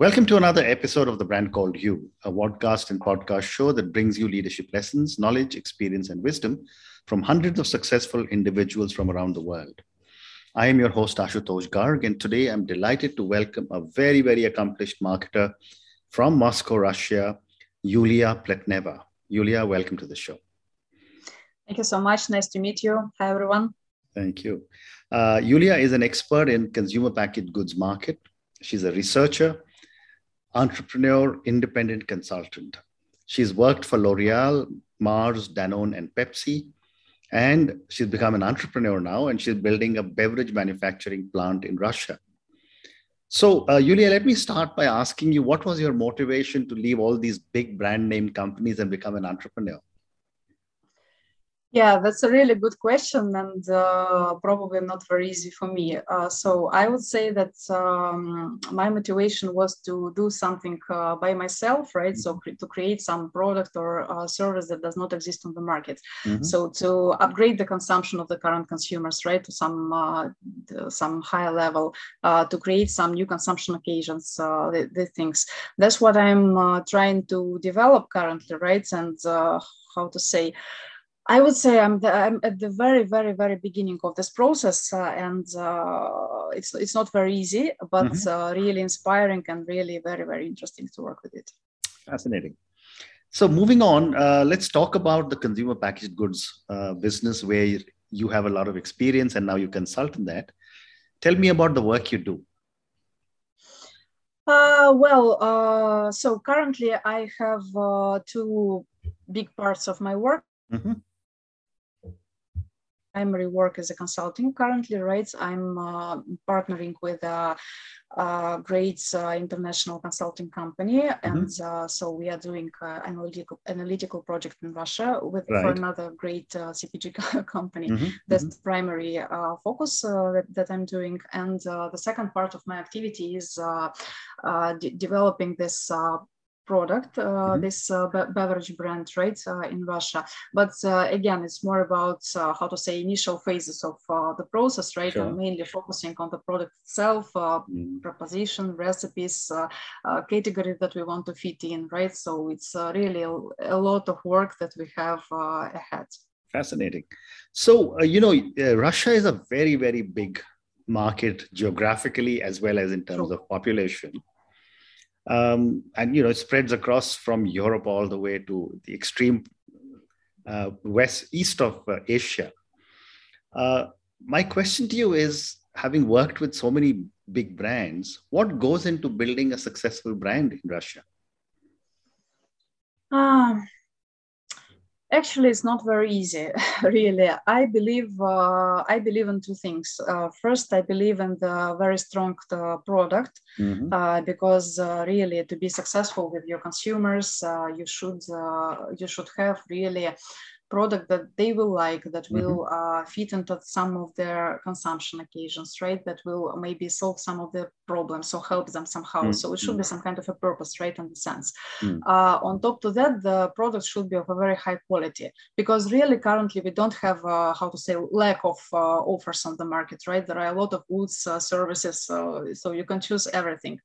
Welcome to another episode of The Brand Called You, a podcast and podcast show that brings you leadership lessons, knowledge, experience, and wisdom from hundreds of successful individuals from around the world. I am your host, Ashutosh Garg, and today I'm delighted to welcome a very, very accomplished marketer from Moscow, Russia, Yulia Pletneva. Yulia, welcome to the show. Thank you so much. Nice to meet you. Hi, everyone. Thank you. Yulia is an expert in consumer packaged goods market. She's a researcher, entrepreneur, independent consultant. She's worked for L'Oreal, Mars, Danone, and Pepsi. And she's become an entrepreneur now, and she's building a beverage manufacturing plant in Russia. So, Yulia, let me start by asking you, what was your motivation to leave all these big brand name companies and become an entrepreneur? Yeah, that's a really good question, and probably not very easy for me. So I would say that my motivation was to do something by myself, right? So to create some product or service that does not exist on the market. Mm-hmm. So to upgrade the consumption of the current consumers, right, to some higher level, to create some new consumption occasions, the things. That's what I'm trying to develop currently, right? And how to say, I would say I'm at the very, very, very beginning of this process, and it's not very easy, but really inspiring and really very, very interesting to work with it. Fascinating. So moving on, let's talk about the consumer packaged goods business where you have a lot of experience and now you consult in that. Tell me about the work you do. So currently I have two big parts of my work. Mm-hmm. Primary work as a consulting currently, right? I'm partnering with a great international consulting company, and so we are doing analytical project in Russia for another great CPG company. Mm-hmm. That's the primary focus that I'm doing, and the second part of my activity is developing this product, this beverage brand, right, in Russia. But again, it's more about initial phases of the process, right? Sure. And mainly focusing on the product itself, proposition, recipes, category that we want to fit in, right? So it's really a lot of work that we have ahead. Fascinating. So, Russia is a very, very big market geographically as well as in terms of population. And, it spreads across from Europe all the way to the extreme east of Asia. My question to you is, having worked with so many big brands, what goes into building a successful brand in Russia? Actually, it's not very easy, really. I believe in two things. First, I believe in the very strong product, because really to be successful with your consumers, you should have really product that they will like, that will fit into some of their consumption occasions, right? That will maybe solve some of their problems or help them somehow. Mm-hmm. So it should be some kind of a purpose, right? In the sense. Mm-hmm. On top to that, the product should be of a very high quality, because really currently we don't have, lack of offers on the market, right? There are a lot of goods, services, so you can choose everything.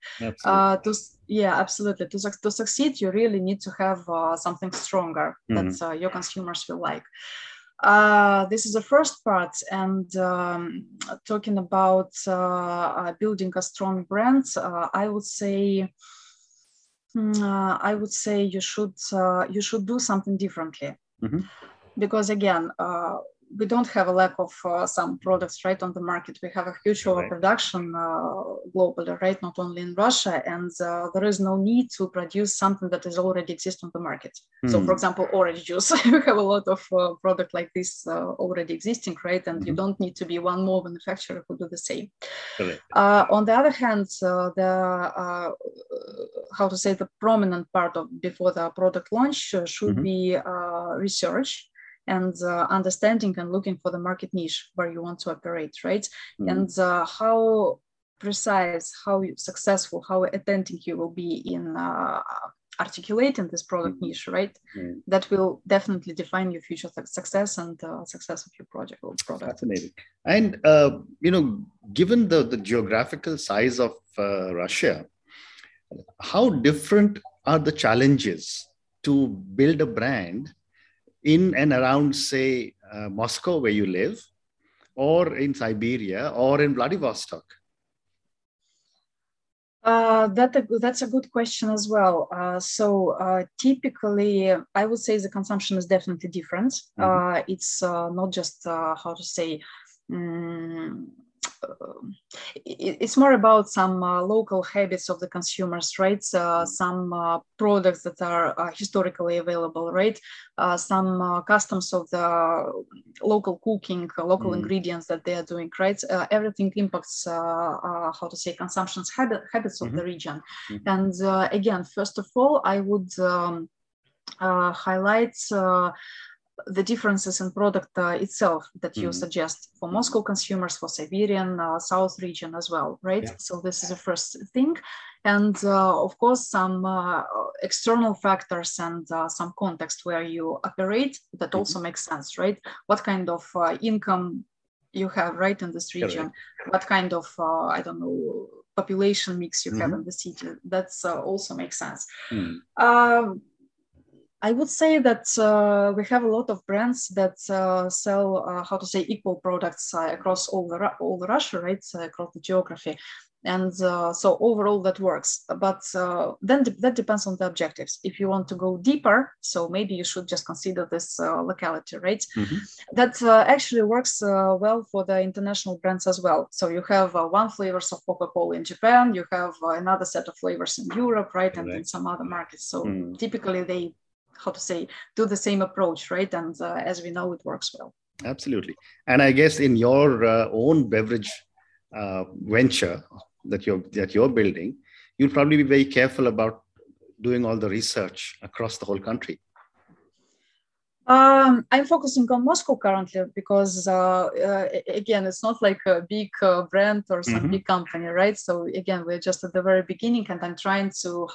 Absolutely. To succeed, you really need to have something stronger that your consumers will like. This is the first part. And talking about building a strong brand, I would say you should do something differently, because again, we don't have a lack of some products, right, on the market. We have a huge overproduction globally, right, not only in Russia, and there is no need to produce something that is already exists on the market. Mm. So, for example, orange juice, we have a lot of product like this already existing, right, and you don't need to be one more manufacturer who do the same. On the other hand, the prominent part of before the product launch should be research, and understanding and looking for the market niche where you want to operate, right? Mm-hmm. And how precise, how successful, how attentive you will be in articulating this product niche, right? Mm-hmm. That will definitely define your future success and success of your project or product. Fascinating. And, given the geographical size of Russia, how different are the challenges to build a brand in and around, say, Moscow, where you live, or in Siberia, or in Vladivostok? That's a good question as well. Typically, I would say the consumption is definitely different. Mm-hmm. It's more about some local habits of the consumers, right? Some products that are historically available, right? Some customs of the local cooking, local ingredients that they are doing, right? Everything impacts, consumption's habits of the region. Mm-hmm. And again, first of all, I would highlight the differences in product itself that you suggest for Moscow consumers, for Siberian South region as well, right? Yeah. So this is the first thing. And of course, some external factors and some context where you operate that also makes sense, right? What kind of income you have, right, in this region? Correct. What kind of, population mix you have in the city? That's also makes sense. I would say that we have a lot of brands that sell, equal products across all the Russia, right, across the geography. And so overall that works, but then that depends on the objectives. If you want to go deeper, so maybe you should just consider this locality, right? Mm-hmm. That actually works well for the international brands as well. So you have one flavors of Coca-Cola in Japan, you have another set of flavors in Europe, right? And in some other markets. So typically they do the same approach, right? And as we know, it works well. Absolutely. And I guess in your own beverage venture that you're building, you'll probably be very careful about doing all the research across the whole country. I'm focusing on Moscow currently because, again, it's not like a big brand or some big company, right? So again, we're just at the very beginning and I'm trying to,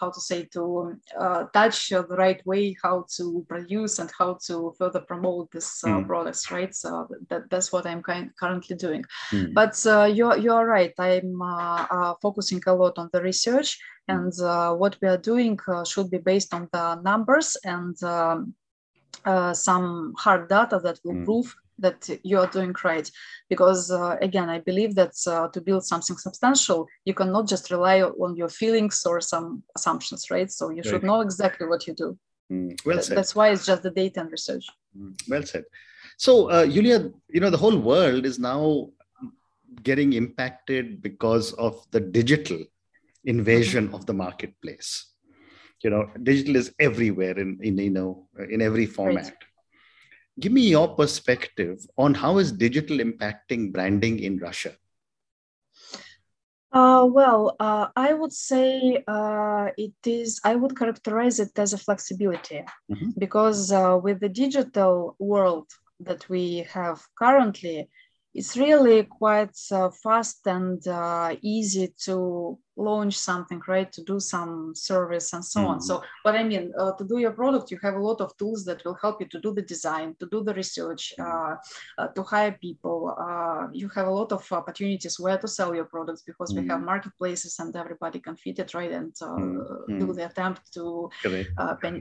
touch the right way, how to produce and how to further promote this products, right? So that's what I'm currently doing. But you're right, I'm focusing a lot on the research and what we are doing should be based on the numbers and some hard data that will prove that you are doing right. Because again, I believe that to build something substantial, you cannot just rely on your feelings or some assumptions, right? So you should know exactly what you do. Well said. That's why it's just the data and research. Well said. So Yulia, the whole world is now getting impacted because of the digital invasion of the marketplace. Digital is everywhere in every format. Right. Give me your perspective on how is digital impacting branding in Russia? I would say I would characterize it as a flexibility because with the digital world that we have currently, it's really quite fast and easy to launch something, right? To do some service and so on. So what I mean, to do your product, you have a lot of tools that will help you to do the design, to do the research, to hire people. You have a lot of opportunities where to sell your products because we have marketplaces and everybody can fit it, right? And do the attempt to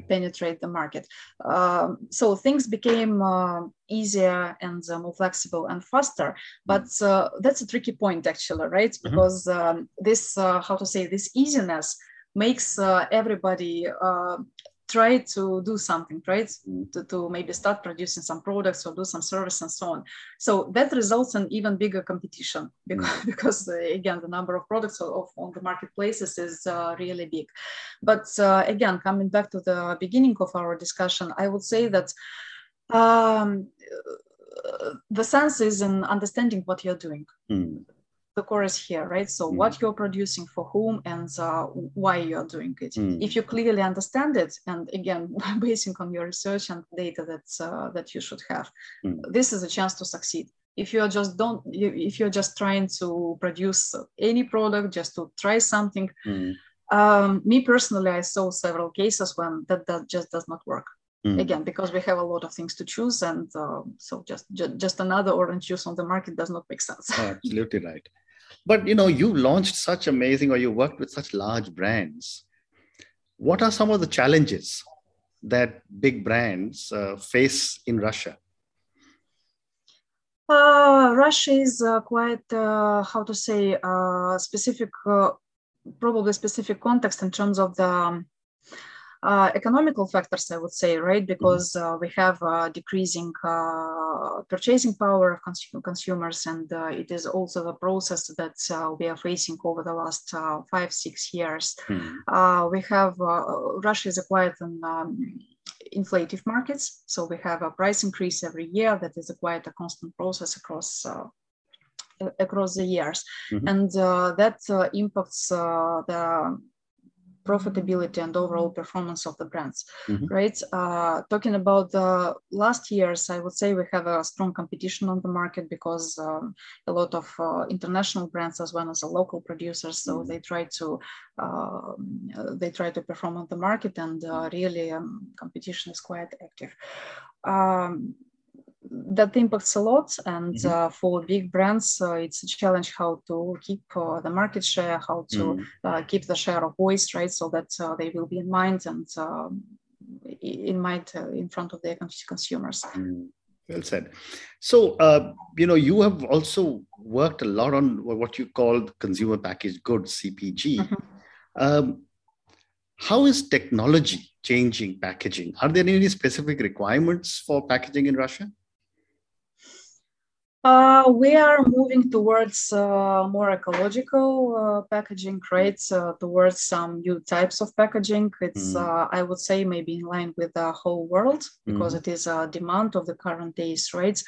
penetrate the market. So things became easier and more flexible and faster. But that's a tricky point actually, right? Because this this easiness makes everybody try to do something, right? To maybe start producing some products or do some service and so on. So that results in even bigger competition because again, the number of products on the marketplaces is really big. But again, coming back to the beginning of our discussion, I would say that the sense is in understanding what you're doing. The core is here, right? So what you're producing, for whom, and why you're doing it. If you clearly understand it, and again, basing on your research and data that you should have, this is a chance to succeed. If you are just trying to produce any product, just to try something, me personally, I saw several cases when that just does not work. Again, because we have a lot of things to choose, and so just another orange juice on the market does not make sense. Oh, absolutely right. But you launched such amazing, or you worked with such large brands What are some of the challenges that big brands face in Russia? Russia is quite, how to say, specific, probably specific context in terms of the economical factors, I would say, right? Because we have decreasing purchasing power of consumers, and it is also the process that we are facing over the last 5-6 years. We have Russia is acquired an inflative markets, so we have a price increase every year that is quite a constant process across across the years, and that impacts the profitability and overall performance of the brands, right? Talking about the last years, I would say we have a strong competition on the market because a lot of international brands as well as the local producers, so they try to perform on the market, and really competition is quite active. That impacts a lot, and for big brands, it's a challenge how to keep the market share, how to keep the share of voice, right? So that they will be in mind and in front of their consumers. Well said. So, you know, you have also worked a lot on what you call consumer packaged goods, CPG. How is technology changing packaging? Are there any specific requirements for packaging in Russia? We are moving towards more ecological packaging, right? Towards some new types of packaging. It's, I would say, maybe in line with the whole world, because it is a demand of the current days, right?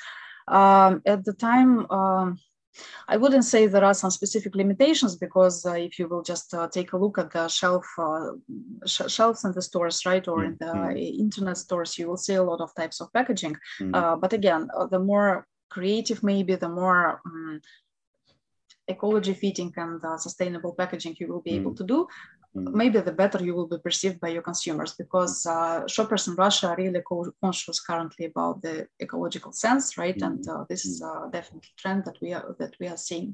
At the time, I wouldn't say there are some specific limitations, because if you will just take a look at the shelves in the stores, right, or in the internet stores, you will see a lot of types of packaging. But again, the more creative, maybe the more ecology fitting and sustainable packaging you will be able to do, maybe the better you will be perceived by your consumers, because shoppers in Russia are really conscious currently about the ecological sense, right? And this is a definite trend that we are seeing.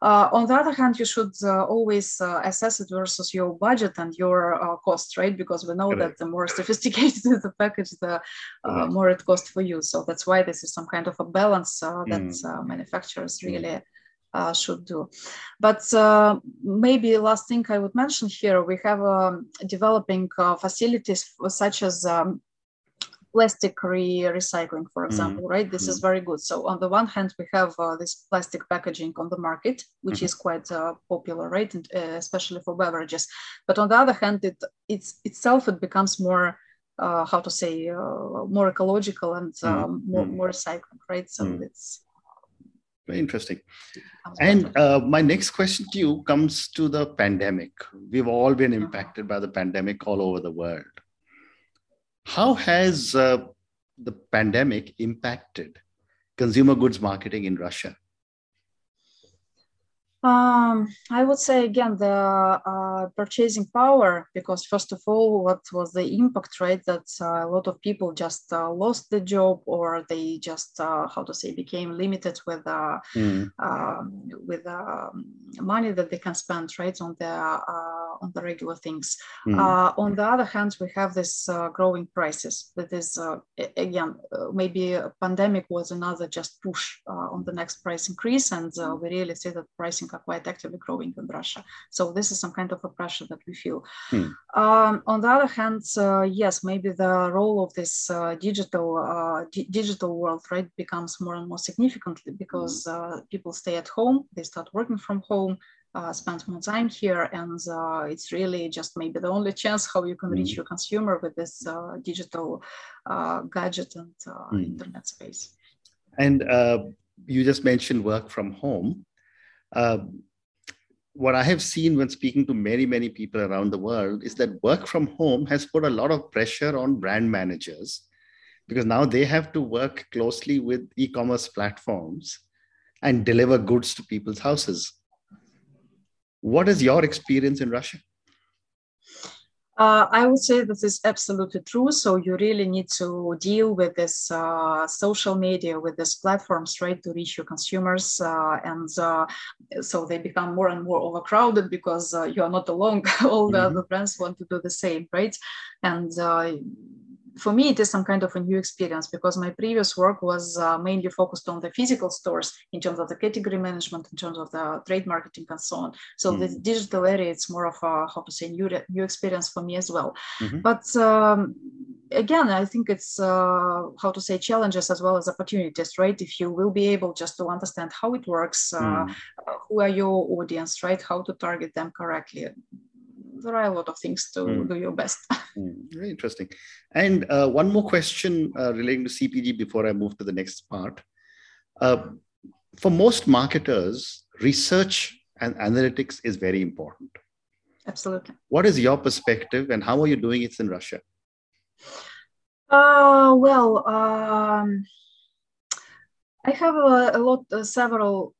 On the other hand, you should always assess it versus your budget and your cost, right? Because we know that the more sophisticated the package, the more it costs for you. So that's why this is some kind of a balance that manufacturers really should do. But maybe last thing I would mention here, we have developing facilities such as plastic recycling, for example, right? This is very good. So on the one hand, we have this plastic packaging on the market, which is quite popular, right? And, especially for beverages. But on the other hand, it becomes more, how to say, more ecological and more recycling, right? So it's very interesting. And my next question to you comes to the pandemic. We've all been impacted by the pandemic all over the world. How has the pandemic impacted consumer goods marketing in Russia? I would say, again, the purchasing power, because first of all, what was the impact, right? That a lot of people just lost the job, or they just, how to say, became limited with money that they can spend, right, on the regular things. On the other hand, we have this growing prices that is, again, maybe a pandemic was another just push on the next price increase, and we really see that pricing are quite actively growing in Russia. So this is some kind of a pressure that we feel. On the other hand, yes, maybe the role of this digital world, right, becomes more and more significantly, because people stay at home, they start working from home, spend more time here, and it's really just maybe the only chance how you can reach your consumer with this digital gadget and internet space. And you just mentioned work from home. What I have seen when speaking to many, many people around the world is that work from home has put a lot of pressure on brand managers, because now they have to work closely with e-commerce platforms and deliver goods to people's houses. What is your experience in Russia? I would say this is absolutely true. So you really need to deal with this social media, with these platforms, right, to reach your consumers. So they become more and more overcrowded because you are not alone. All the other brands want to do the same, right? And for me, it is some kind of a new experience because my previous work was mainly focused on the physical stores in terms of the category management, in terms of the trade marketing and so on. So the digital area, it's more of a, how to say, new experience for me as well. But again, I think it's, how to say, challenges as well as opportunities, right? If you will be able just to understand how it works, who are your audience, right? How to target them correctly. There are a lot of things to do your best. Very interesting. And one more question relating to CPG before I move to the next part. For most marketers, research and analytics is very important. Absolutely. What is your perspective and how are you doing it in Russia? I have several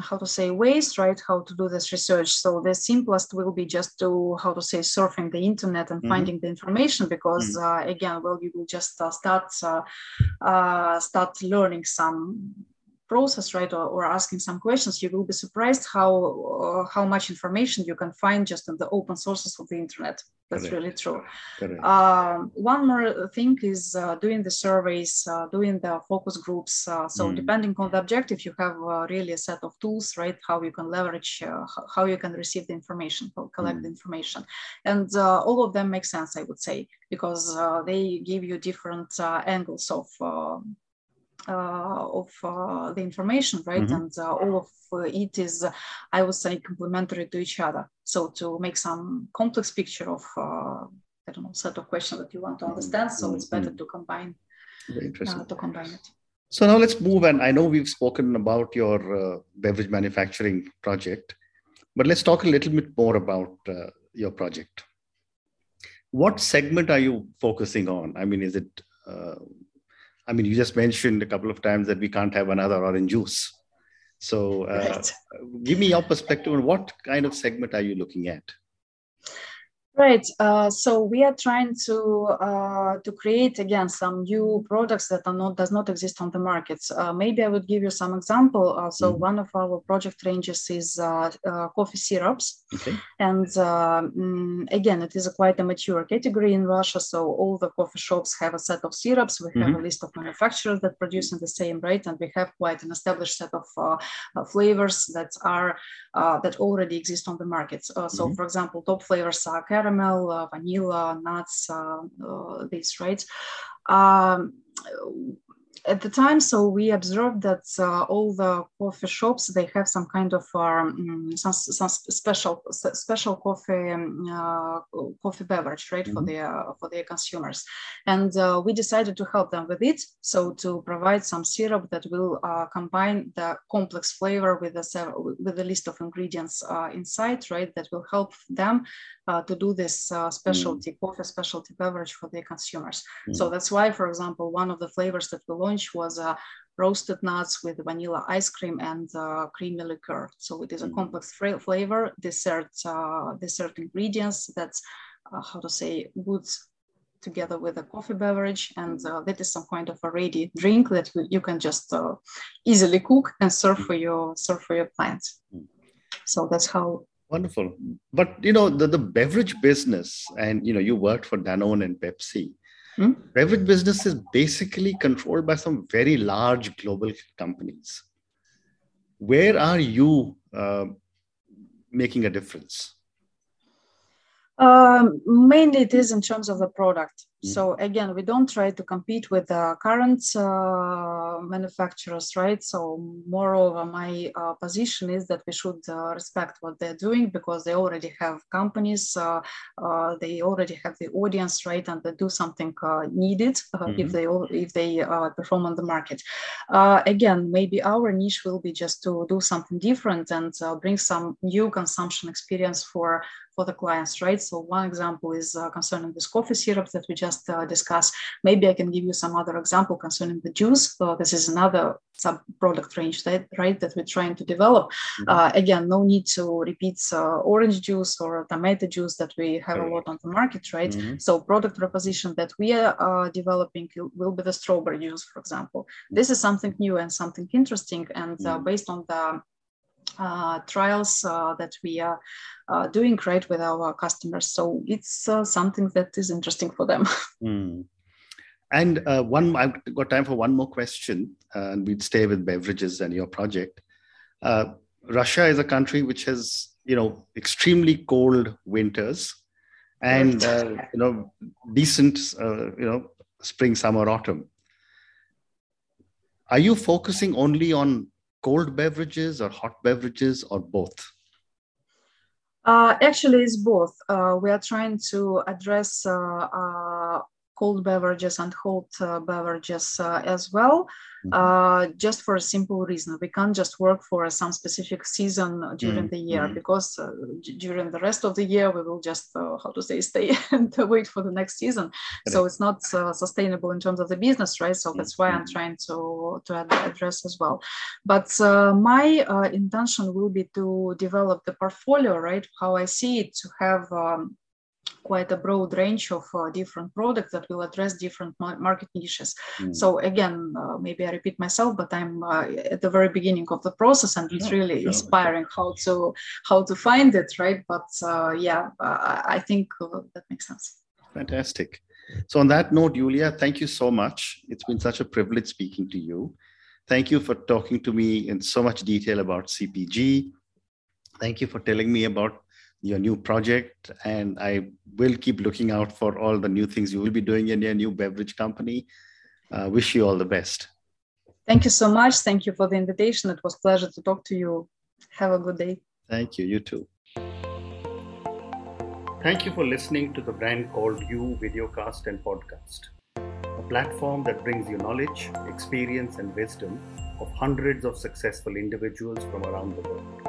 how to say, ways, right, how to do this research. So the simplest will be just to, how to say, surfing the internet and finding the information because, again, well, you will just start learning some process, right, or asking some questions. You will be surprised how much information you can find just in the open sources of the internet. That's really true. One more thing is doing the surveys, doing the focus groups. So depending on the objective, you have really a set of tools, right? How you can leverage, how you can receive the information, collect the information. And all of them make sense, I would say, because they give you different angles of the information, right? And all of it is, I would say, complementary to each other. So to make some complex picture of, I don't know, set of questions that you want to understand. So it's better to combine. Very interesting. To combine it. So now let's move. And I know we've spoken about your beverage manufacturing project, but let's talk a little bit more about your project. What segment are you focusing on? I mean, is it... you just mentioned a couple of times that we can't have another orange juice. So give me your perspective on what kind of segment are you looking at? Right. So we are trying to create, again, some new products that does not exist on the markets. Maybe I would give you some example. So one of our project ranges is coffee syrups. Okay. And again, it is quite a mature category in Russia. So all the coffee shops have a set of syrups. We have a list of manufacturers that produce in the same rate. And we have quite an established set of flavors that are that already exist on the markets. So for example, top flavors are carrot, caramel, vanilla, nuts, these, right? At the time, so we observed that all the coffee shops, they have some kind of some special coffee beverage, right, for their consumers, and we decided to help them with it. So to provide some syrup that will combine the complex flavor with the list of ingredients inside, right, that will help them to do this specialty beverage for their consumers. So that's why, for example, one of the flavors that we launched was roasted nuts with vanilla ice cream and creamy liqueur. So it is a complex flavor, dessert ingredients that's, good together with a coffee beverage. And that is some kind of a ready drink that you can just easily cook and serve for your clients. So that's how. Wonderful. But, the beverage business, and, you worked for Danone and Pepsi. Beverage business is basically controlled by some very large global companies. Where are you making a difference? Mainly it is in terms of the product. So again, we don't try to compete with the current manufacturers, right? So moreover, my position is that we should respect what they're doing because they already have companies, they already have the audience, right? And they do something needed if they perform on the market. Again, maybe our niche will be just to do something different and bring some new consumption experience for the clients, right? So one example is concerning this coffee syrup that we just just discussed. Maybe I can give you some other example concerning the juice. This is another sub-product range that, right, that we're trying to develop. Again, no need to repeat orange juice or tomato juice that we have a lot on the market, right? So product proposition that we are developing will be the strawberry juice, for example. This is something new and something interesting, and based on the trials that we are doing great with our customers. So it's something that is interesting for them. And I've got time for one more question, and we'd stay with beverages and your project. Russia is a country which has, extremely cold winters and, decent, spring, summer, autumn. Are you focusing only on cold beverages or hot beverages or both? Actually, it's both. We are trying to address cold beverages and hot beverages as well, just for a simple reason. We can't just work for some specific season during the year, because during the rest of the year, we will just, stay and wait for the next season. So it's not sustainable in terms of the business, right? So that's why I'm trying to address as well. But my intention will be to develop the portfolio, right? How I see it, to have quite a broad range of different products that will address different market niches. So again, maybe I repeat myself, but I'm at the very beginning of the process, and it's really inspiring how to find it, right? But I think that makes sense. Fantastic. So on that note, Yulia, thank you so much. It's been such a privilege speaking to you. Thank you for talking to me in so much detail about CPG. Thank you for telling me about your new project, and I will keep looking out for all the new things you will be doing in your new beverage company. Wish you all the best. Thank you so much. Thank you for the invitation. It was a pleasure to talk to you. Have a good day. Thank you. You too. Thank you for listening to The Brand Called You videocast and podcast, a platform that brings you knowledge, experience, and wisdom of hundreds of successful individuals from around the world.